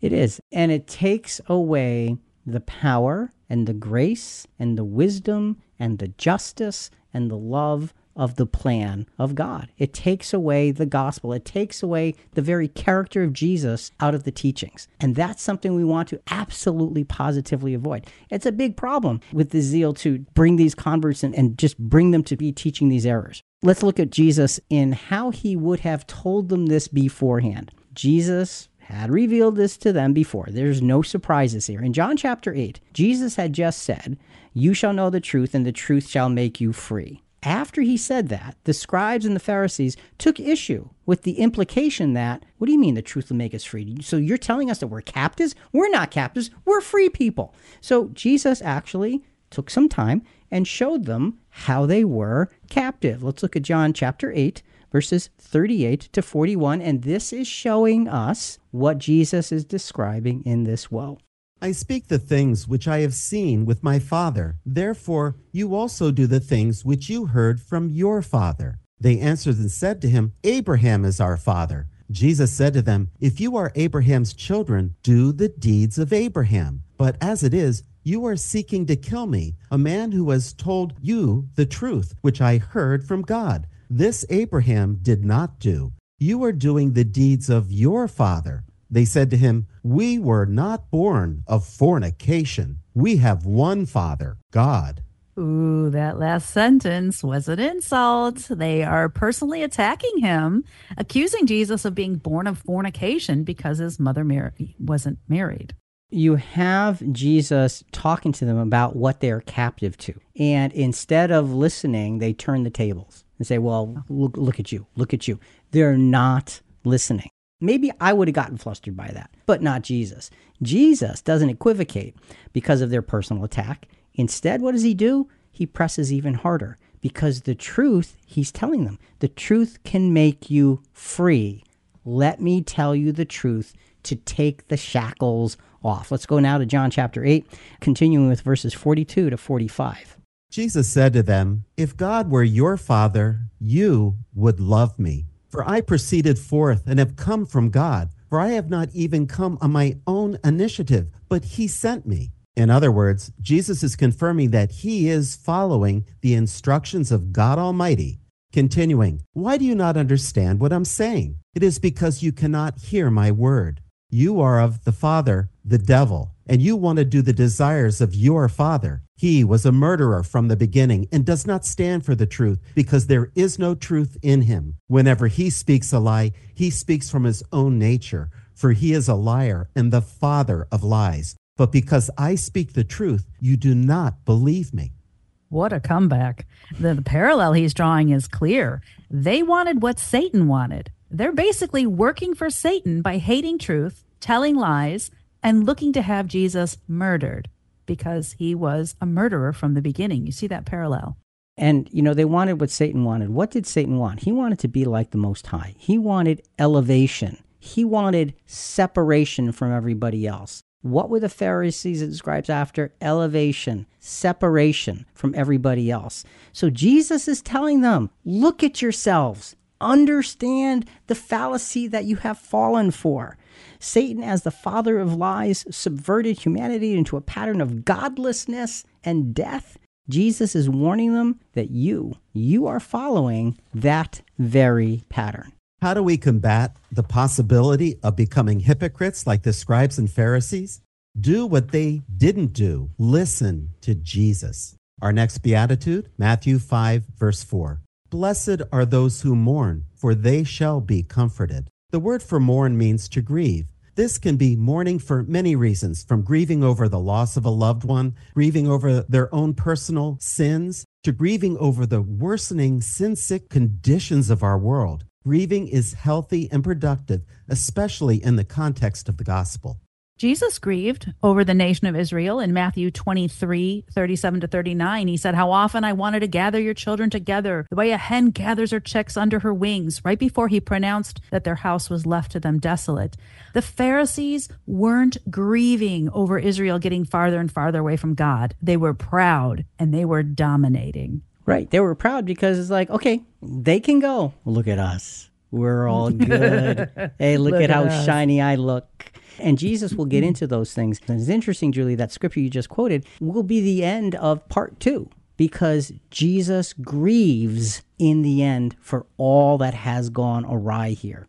It is. And it takes away the power and the grace and the wisdom and the justice and the love of the plan of God. It takes away the gospel. It takes away the very character of Jesus out of the teachings. And that's something we want to absolutely positively avoid. It's a big problem with the zeal to bring these converts in and just bring them to be teaching these errors. Let's look at Jesus in how he would have told them this beforehand. Jesus had revealed this to them before. There's no surprises here. In John chapter eight, Jesus had just said, "You shall know the truth, and the truth shall make you free." After he said that, the scribes and the Pharisees took issue with the implication that, what do you mean the truth will make us free? So you're telling us that we're captives? We're not captives. We're free people. So Jesus actually took some time and showed them how they were captive. Let's look at John chapter eight, verses thirty-eight to forty-one, and this is showing us what Jesus is describing in this woe. I speak the things which I have seen with my Father. Therefore, you also do the things which you heard from your father. They answered and said to him, Abraham is our father. Jesus said to them, if you are Abraham's children, do the deeds of Abraham. But as it is, you are seeking to kill me, a man who has told you the truth, which I heard from God. This Abraham did not do. You are doing the deeds of your father. They said to him, we were not born of fornication. We have one Father, God. Ooh, that last sentence was an insult. They are personally attacking him, accusing Jesus of being born of fornication because his mother Mary wasn't married. You have Jesus talking to them about what they're captive to. And instead of listening, they turn the tables and say, well, look, look at you, look at you. They're not listening. Maybe I would have gotten flustered by that, but not Jesus. Jesus doesn't equivocate because of their personal attack. Instead, what does he do? He presses even harder, because the truth, he's telling them, the truth can make you free. Let me tell you the truth to take the shackles off. Let's go now to John chapter eight, continuing with verses forty-two to forty-five. Jesus said to them, if God were your Father, you would love me. For I proceeded forth and have come from God, for I have not even come on my own initiative, but he sent me. In other words, Jesus is confirming that he is following the instructions of God Almighty. Continuing, why do you not understand what I'm saying? It is because you cannot hear my word. You are of the father, the devil, and you want to do the desires of your father. He was a murderer from the beginning and does not stand for the truth, because there is no truth in him. Whenever he speaks a lie, he speaks from his own nature, for he is a liar and the father of lies. But because I speak the truth, you do not believe me. What a comeback. The, the parallel he's drawing is clear. They wanted what Satan wanted. They're basically working for Satan by hating truth, telling lies, and looking to have Jesus murdered because he was a murderer from the beginning. You see that parallel. And, you know, they wanted what Satan wanted. What did Satan want? He wanted to be like the Most High. He wanted elevation. He wanted separation from everybody else. What were the Pharisees and scribes after? Elevation, separation from everybody else. So Jesus is telling them, look at yourselves. Understand the fallacy that you have fallen for. Satan, as the father of lies, subverted humanity into a pattern of godlessness and death. Jesus is warning them that you, you are following that very pattern. How do we combat the possibility of becoming hypocrites like the scribes and Pharisees? Do what they didn't do. Listen to Jesus. Our next Beatitude, Matthew five, verse four. Blessed are those who mourn, for they shall be comforted. The word for mourn means to grieve. This can be mourning for many reasons, from grieving over the loss of a loved one, grieving over their own personal sins, to grieving over the worsening sin-sick conditions of our world. Grieving is healthy and productive, especially in the context of the gospel. Jesus grieved over the nation of Israel in Matthew twenty-three, thirty-seven to thirty-nine. He said, how often I wanted to gather your children together, the way a hen gathers her chicks under her wings, right before he pronounced that their house was left to them desolate. The Pharisees weren't grieving over Israel getting farther and farther away from God. They were proud and they were dominating. Right. They were proud because it's like, okay, they can go. Look at us. We're all good. Hey, look, look at, at how us. Shiny I look. And Jesus will get into those things. And it's interesting, Julie, that scripture you just quoted will be the end of part two, because Jesus grieves in the end for all that has gone awry here.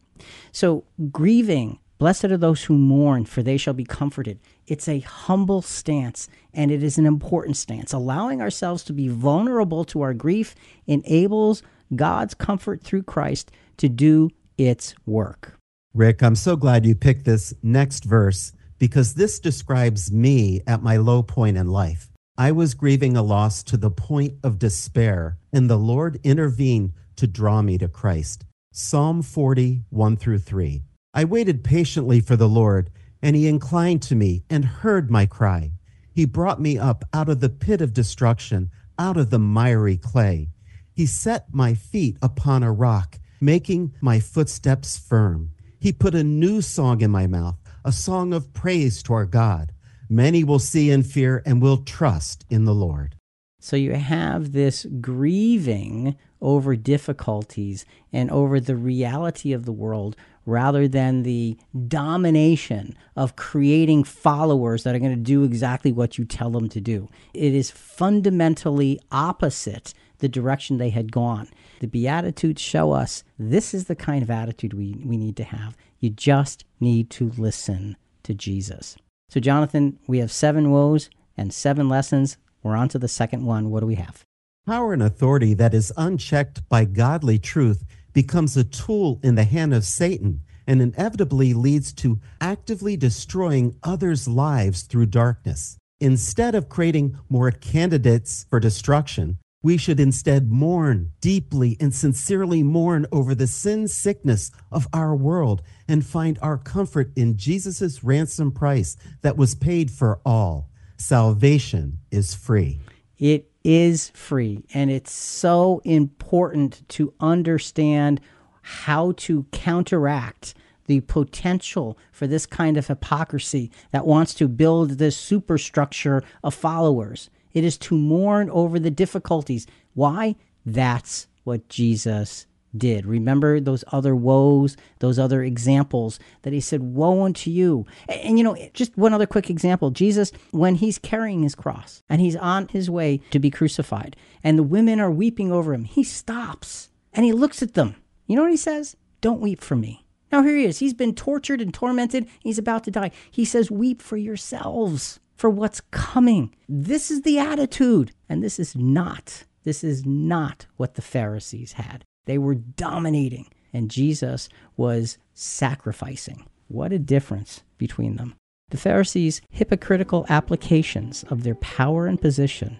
So grieving, blessed are those who mourn, for they shall be comforted. It's a humble stance, and it is an important stance. Allowing ourselves to be vulnerable to our grief enables God's comfort through Christ to do its work. Rick, I'm so glad you picked this next verse, because this describes me at my low point in life. I was grieving a loss to the point of despair, and the Lord intervened to draw me to Christ. Psalm forty, one through three. I waited patiently for the Lord, and he inclined to me and heard my cry. He brought me up out of the pit of destruction, out of the miry clay. He set my feet upon a rock, making my footsteps firm. He put a new song in my mouth, a song of praise to our God. Many will see and fear and will trust in the Lord. So you have this grieving over difficulties and over the reality of the world, rather than the domination of creating followers that are going to do exactly what you tell them to do. It is fundamentally opposite the direction they had gone. The Beatitudes show us this is the kind of attitude we, we need to have. You just need to listen to Jesus. So, Jonathan, we have seven woes and seven lessons. We're on to the second one. What do we have? Power and authority that is unchecked by godly truth becomes a tool in the hand of Satan and inevitably leads to actively destroying others' lives through darkness. Instead of creating more candidates for destruction, we should instead mourn deeply and sincerely mourn over the sin sickness of our world and find our comfort in Jesus' ransom price that was paid for all. Salvation is free. It is free, and it's so important to understand how to counteract the potential for this kind of hypocrisy that wants to build this superstructure of followers. It is to mourn over the difficulties. Why? That's what Jesus did. Remember those other woes, those other examples that he said, woe unto you. And, and you know, just one other quick example. Jesus, when he's carrying his cross and he's on his way to be crucified and the women are weeping over him, he stops and he looks at them. You know what he says? Don't weep for me. Now here he is. He's been tortured and tormented. He's about to die. He says, weep for yourselves, for what's coming. This is the attitude. And this is not, this is not what the Pharisees had. They were dominating, and Jesus was sacrificing. What a difference between them. The Pharisees' hypocritical applications of their power and position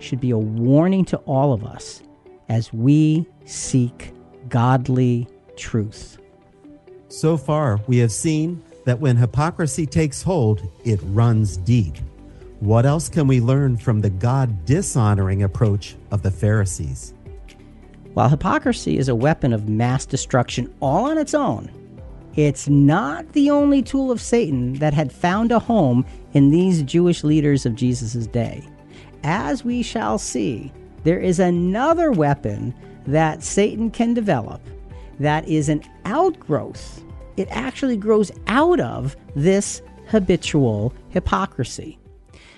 should be a warning to all of us as we seek godly truth. So far, we have seen that when hypocrisy takes hold, it runs deep. What else can we learn from the God-dishonoring approach of the Pharisees? While hypocrisy is a weapon of mass destruction all on its own, it's not the only tool of Satan that had found a home in these Jewish leaders of Jesus' day. As we shall see, there is another weapon that Satan can develop that is an outgrowth. It actually grows out of this habitual hypocrisy.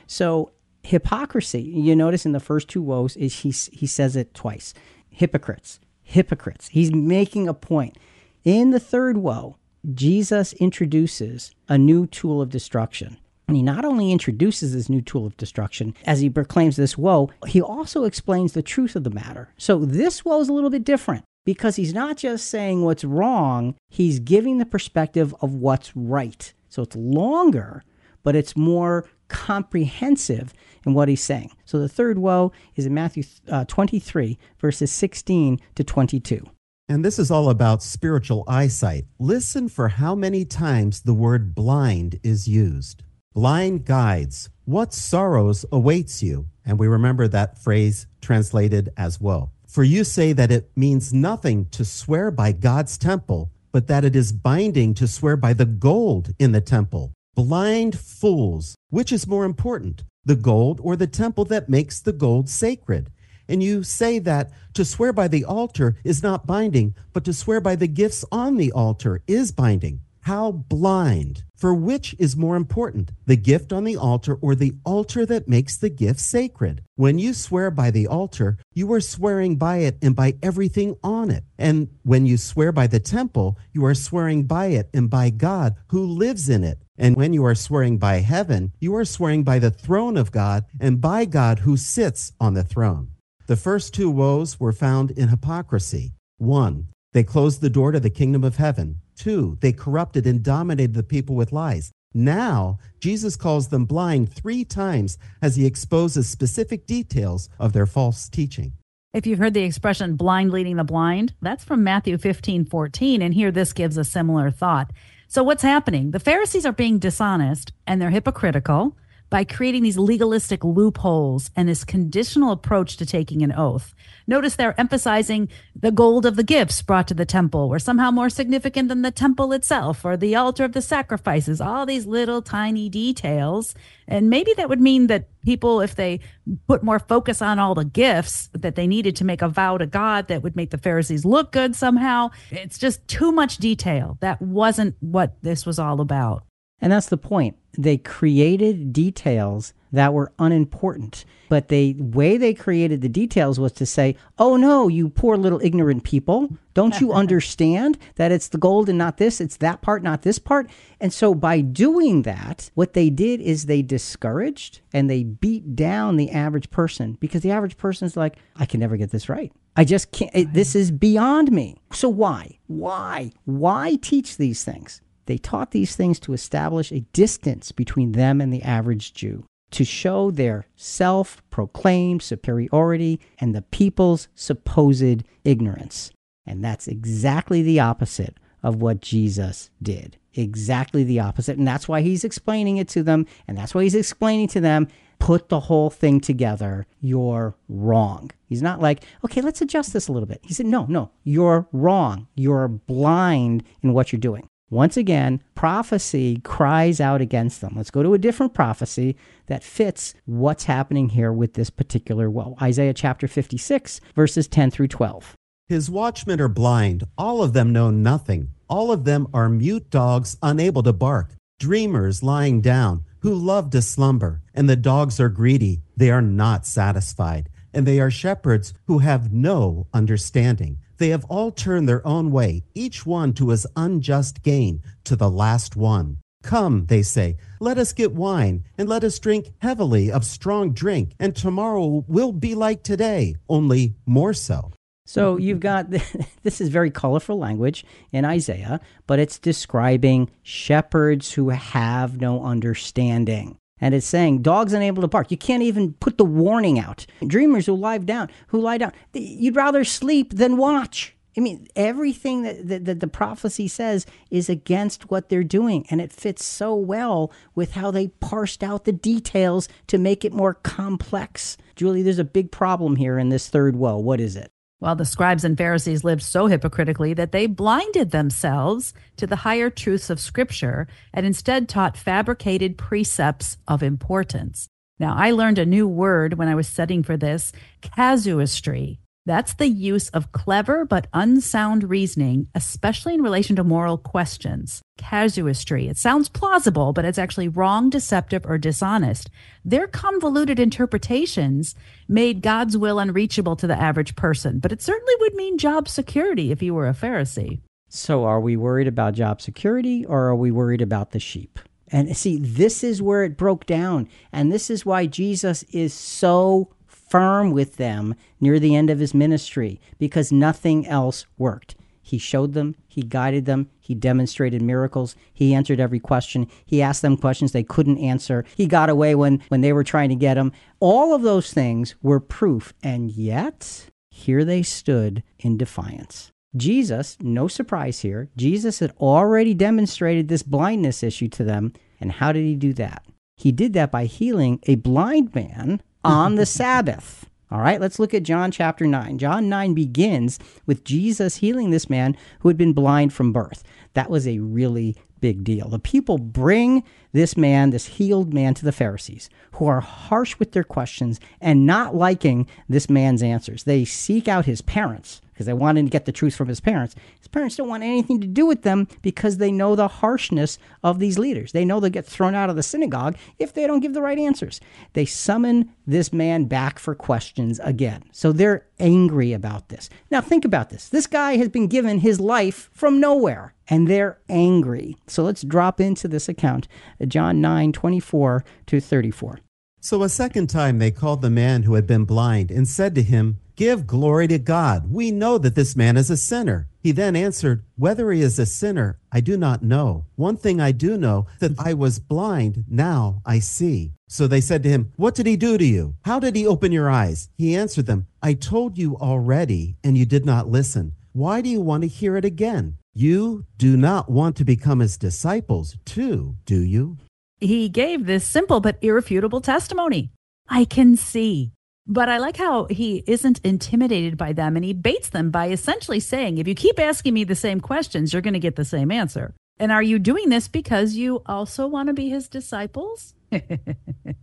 So hypocrisy, you notice in the first two woes, is he, he says it twice. Hypocrites, hypocrites. He's making a point. In the third woe, Jesus introduces a new tool of destruction. And he not only introduces this new tool of destruction, as he proclaims this woe, he also explains the truth of the matter. So this woe is a little bit different because he's not just saying what's wrong, he's giving the perspective of what's right. So it's longer, but it's more comprehensive in what he's saying. So the third woe is in Matthew uh, twenty-three, verses sixteen to twenty-two. And this is all about spiritual eyesight. Listen for how many times the word blind is used. Blind guides, what sorrows awaits you? And we remember that phrase translated as woe. For you say that it means nothing to swear by God's temple, but that it is binding to swear by the gold in the temple. Blind fools, which is more important, the gold or the temple that makes the gold sacred? And you say that to swear by the altar is not binding, but to swear by the gifts on the altar is binding. How blind! For which is more important, the gift on the altar or the altar that makes the gift sacred? When you swear by the altar, you are swearing by it and by everything on it. And when you swear by the temple, you are swearing by it and by God who lives in it. And when you are swearing by heaven, you are swearing by the throne of God and by God who sits on the throne. The first two woes were found in hypocrisy. One, they closed the door to the kingdom of heaven. Two, they corrupted and dominated the people with lies. Now, Jesus calls them blind three times as he exposes specific details of their false teaching. If you've heard the expression blind leading the blind, that's from Matthew fifteen fourteen, and here this gives a similar thought. So what's happening? The Pharisees are being dishonest, and they're hypocritical by creating these legalistic loopholes and this conditional approach to taking an oath. Notice they're emphasizing the gold of the gifts brought to the temple were somehow more significant than the temple itself or the altar of the sacrifices, all these little tiny details. And maybe that would mean that people, if they put more focus on all the gifts that they needed to make a vow to God, that would make the Pharisees look good somehow. It's just too much detail. That wasn't what this was all about. And that's the point. They created details that were unimportant. But the way they created the details was to say, oh no, you poor little ignorant people, don't you understand that it's the gold and not this, it's that part, not this part? And so by doing that, what they did is they discouraged and they beat down the average person because the average person's like, I can never get this right. I just can't, it, this is beyond me. So why? Why? Why teach these things? They taught these things to establish a distance between them and the average Jew, to show their self-proclaimed superiority and the people's supposed ignorance. And that's exactly the opposite of what Jesus did. Exactly the opposite. And that's why he's explaining it to them. And that's why he's explaining to them, put the whole thing together. You're wrong. He's not like, okay, let's adjust this a little bit. He said, no, no, you're wrong. You're blind in what you're doing. Once again, prophecy cries out against them. Let's go to a different prophecy that fits what's happening here with this particular woe. Isaiah chapter fifty-six, verses ten through twelve. His watchmen are blind. All of them know nothing. All of them are mute dogs unable to bark, dreamers lying down, who love to slumber. And the dogs are greedy. They are not satisfied. And they are shepherds who have no understanding. They have all turned their own way, each one to his unjust gain, to the last one. Come, they say, let us get wine, and let us drink heavily of strong drink, and tomorrow will be like today, only more so. So you've got, this is very colorful language in Isaiah, but it's describing shepherds who have no understanding. And it's saying, dogs unable to bark. You can't even put the warning out. Dreamers who lie down, who lie down. You'd rather sleep than watch. I mean, everything that, that, that the prophecy says is against what they're doing, and it fits so well with how they parsed out the details to make it more complex. Julie, there's a big problem here in this third woe. What is it? Well, the scribes and Pharisees lived so hypocritically that they blinded themselves to the higher truths of Scripture and instead taught fabricated precepts of importance. Now, I learned a new word when I was studying for this, casuistry. That's the use of clever but unsound reasoning, especially in relation to moral questions. Casuistry. It sounds plausible, but it's actually wrong, deceptive, or dishonest. Their convoluted interpretations made God's will unreachable to the average person, but it certainly would mean job security if you were a Pharisee. So are we worried about job security, or are we worried about the sheep? And see, this is where it broke down, and this is why Jesus is so firm with them near the end of his ministry, because nothing else worked. He showed them, he guided them, he demonstrated miracles, he answered every question, he asked them questions they couldn't answer, he got away when, when they were trying to get him. All of those things were proof, and yet here they stood in defiance. Jesus, no surprise here, Jesus had already demonstrated this blindness issue to them, and how did he do that? He did that by healing a blind man on the Sabbath. All right, let's look at John chapter nine. John nine begins with Jesus healing this man who had been blind from birth. That was a really big deal. The people bring this man, this healed man, to the Pharisees, who are harsh with their questions and not liking this man's answers. They seek out his parents because they wanted to get the truth from his parents. His parents don't want anything to do with them because they know the harshness of these leaders. They know they'll get thrown out of the synagogue if they don't give the right answers. They summon this man back for questions again. So they're angry about this. Now think about this. This guy has been given his life from nowhere, and they're angry. So let's drop into this account, John nine, twenty-four to thirty-four. So a second time they called the man who had been blind and said to him, "Give glory to God. We know that this man is a sinner." He then answered, "Whether he is a sinner, I do not know. One thing I do know, that I was blind, now I see." So they said to him, "What did he do to you? How did he open your eyes?" He answered them, "I told you already, and you did not listen. Why do you want to hear it again? You do not want to become his disciples too, do you?" He gave this simple but irrefutable testimony. I can see. But I like how he isn't intimidated by them, and he baits them by essentially saying, if you keep asking me the same questions, you're going to get the same answer. And are you doing this because you also want to be his disciples?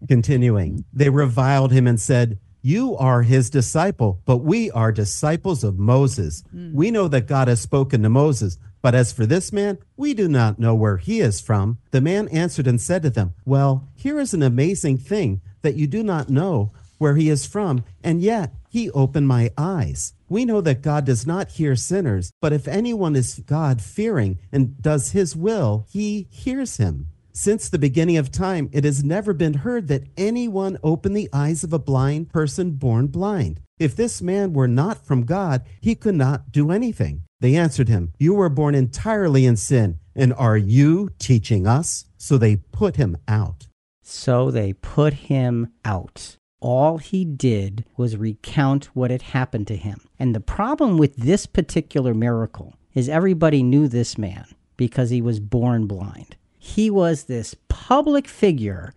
Continuing, they reviled him and said, "You are his disciple, but we are disciples of Moses. Mm. We know that God has spoken to Moses. But as for this man, we do not know where he is from." The man answered and said to them, "Well, here is an amazing thing, that you do not know where he is from, and yet he opened my eyes. We know that God does not hear sinners, but if anyone is God-fearing and does his will, he hears him. Since the beginning of time, it has never been heard that anyone opened the eyes of a blind person born blind. If this man were not from God, he could not do anything." They answered him, "You were born entirely in sin, and are you teaching us?" So they put him out. So they put him out. All he did was recount what had happened to him. And the problem with this particular miracle is everybody knew this man because he was born blind. He was this public figure,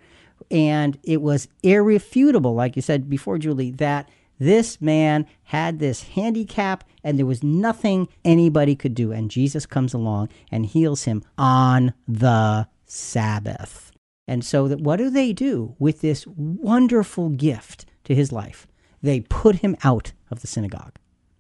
and it was irrefutable, like you said before, Julie, that this man had this handicap, and there was nothing anybody could do. And Jesus comes along and heals him on the Sabbath. And so that what do they do with this wonderful gift to his life? They put him out of the synagogue.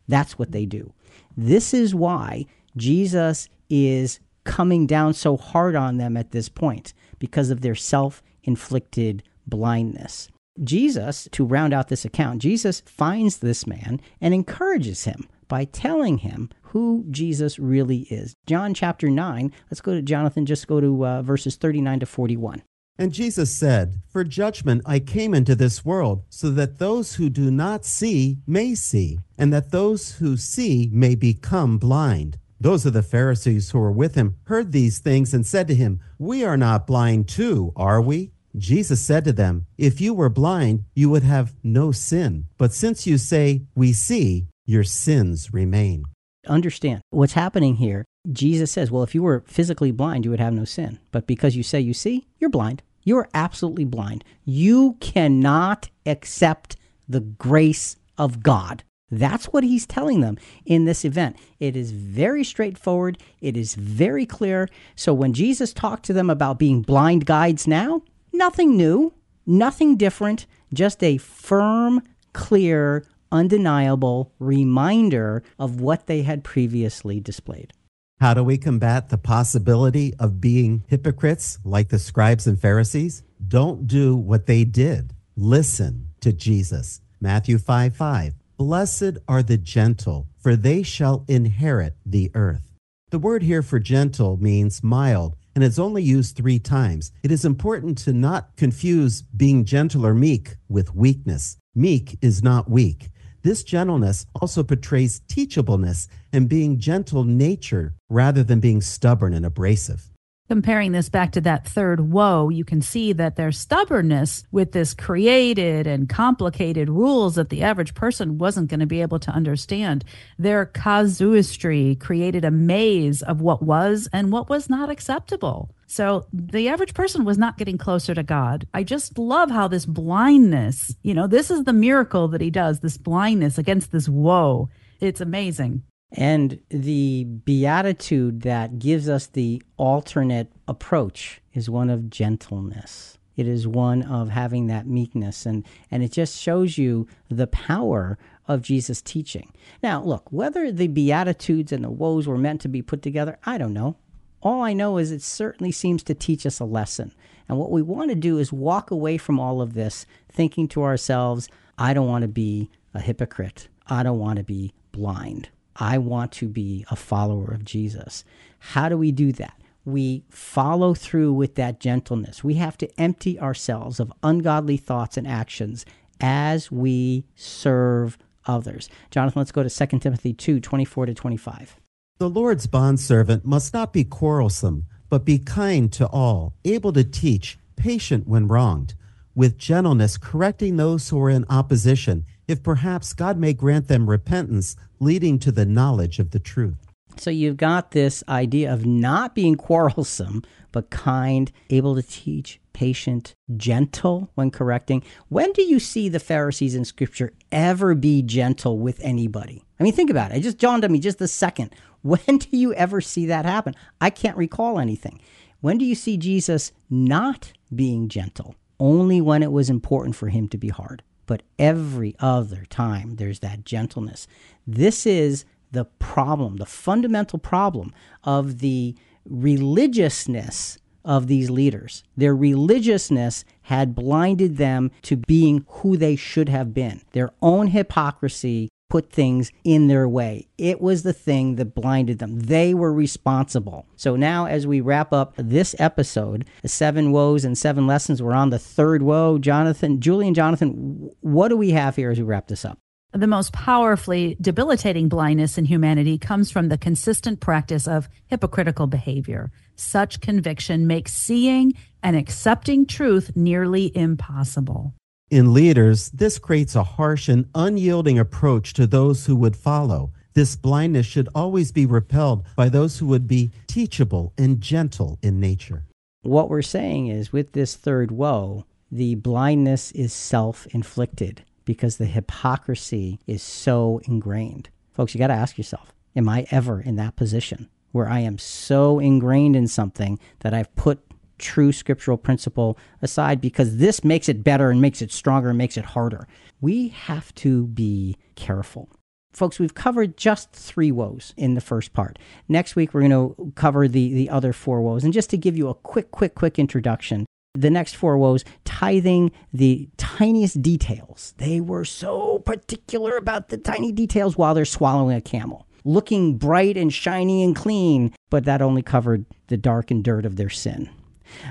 That's what they do. This is why Jesus is coming down so hard on them at this point, because of their self-inflicted blindness. Jesus, to round out this account, Jesus finds this man and encourages him by telling him who Jesus really is. John chapter nine, let's go to Jonathan, just go to uh, verses thirty-nine to forty-one. And Jesus said, "For judgment I came into this world, so that those who do not see may see, and that those who see may become blind." Those of the Pharisees who were with him heard these things and said to him, "We are not blind too, are we?" Jesus said to them, "If you were blind, you would have no sin. But since you say, 'We see,' your sins remain." Understand what's happening here. Jesus says, well, if you were physically blind, you would have no sin. But because you say you see, you're blind. You are absolutely blind. You cannot accept the grace of God. That's what he's telling them in this event. It is very straightforward. It is very clear. So when Jesus talked to them about being blind guides now, nothing new, nothing different, just a firm, clear, undeniable reminder of what they had previously displayed. How do we combat the possibility of being hypocrites like the scribes and Pharisees? Don't do what they did. Listen to Jesus. Matthew five five. Blessed are the gentle, for they shall inherit the earth. The word here for gentle means mild, and it's only used three times. It is important to not confuse being gentle or meek with weakness. Meek is not weak. This gentleness also portrays teachableness and being gentle nature rather than being stubborn and abrasive. Comparing this back to that third woe, you can see that their stubbornness with this created and complicated rules that the average person wasn't going to be able to understand. Their casuistry created a maze of what was and what was not acceptable. So the average person was not getting closer to God. I just love how this blindness, you know, this is the miracle that he does, this blindness against this woe. It's amazing. And the beatitude that gives us the alternate approach is one of gentleness. It is one of having that meekness. And, and it just shows you the power of Jesus' teaching. Now, look, whether the beatitudes and the woes were meant to be put together, I don't know. All I know is it certainly seems to teach us a lesson. And what we want to do is walk away from all of this thinking to ourselves, I don't want to be a hypocrite. I don't want to be blind. I want to be a follower of Jesus. How do we do that? We follow through with that gentleness. We have to empty ourselves of ungodly thoughts and actions as we serve others. Jonathan, let's go to Second Timothy two, twenty-four to twenty-five. The Lord's bondservant must not be quarrelsome, but be kind to all, able to teach, patient when wronged, with gentleness correcting those who are in opposition, if perhaps God may grant them repentance, leading to the knowledge of the truth. So you've got this idea of not being quarrelsome, but kind, able to teach, patient, gentle when correcting. When do you see the Pharisees in Scripture ever be gentle with anybody? I mean, think about it. It just dawned on me just a second. When do you ever see that happen? I can't recall anything. When do you see Jesus not being gentle? Only when it was important for him to be hard. But every other time, there's that gentleness. This is the problem, the fundamental problem of the religiousness of these leaders. Their religiousness had blinded them to being who they should have been. Their own hypocrisy put things in their way. It was the thing that blinded them. They were responsible. So now as we wrap up this episode, the seven woes and seven lessons, we're on the third woe. Jonathan, Julie and Jonathan, what do we have here as we wrap this up? The most powerfully debilitating blindness in humanity comes from the consistent practice of hypocritical behavior. Such conviction makes seeing and accepting truth nearly impossible. In leaders, this creates a harsh and unyielding approach to those who would follow. This blindness should always be repelled by those who would be teachable and gentle in nature. What we're saying is, with this third woe, the blindness is self-inflicted because the hypocrisy is so ingrained. Folks, you got to ask yourself, am I ever in that position where I am so ingrained in something that I've put true scriptural principle aside because this makes it better and makes it stronger and makes it harder? We have to be careful. Folks, we've covered just three woes in the first part. Next week, we're going to cover the, the other four woes. And just to give you a quick, quick, quick introduction, the next four woes, tithing, the tiniest details. They were so particular about the tiny details while they're swallowing a camel. Looking bright and shiny and clean, but that only covered the dark and dirt of their sin.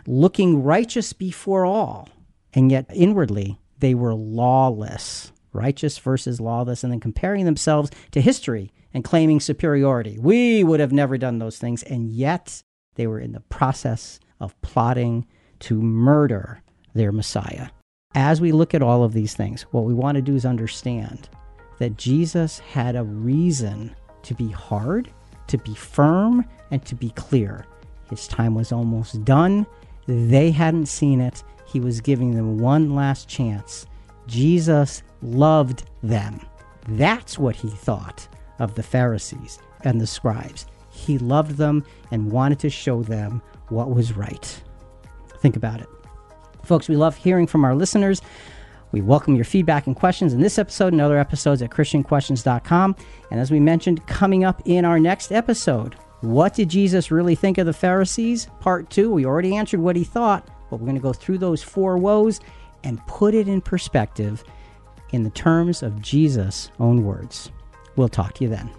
Looking righteous before all, and yet inwardly they were lawless. Righteous versus lawless, and then comparing themselves to history and claiming superiority. We would have never done those things, and yet they were in the process of plotting to murder their Messiah. As we look at all of these things, what we want to do is understand that Jesus had a reason to be hard, to be firm, and to be clear. His time was almost done. They hadn't seen it. He was giving them one last chance. Jesus loved them. That's what he thought of the Pharisees and the scribes. He loved them and wanted to show them what was right. Think about it. Folks, we love hearing from our listeners. We welcome your feedback and questions in this episode and other episodes at Christian Questions dot com. And as we mentioned, coming up in our next episode, what did Jesus really think of the Pharisees? Part two, we already answered what he thought, but we're going to go through those four woes and put it in perspective in the terms of Jesus' own words. We'll talk to you then.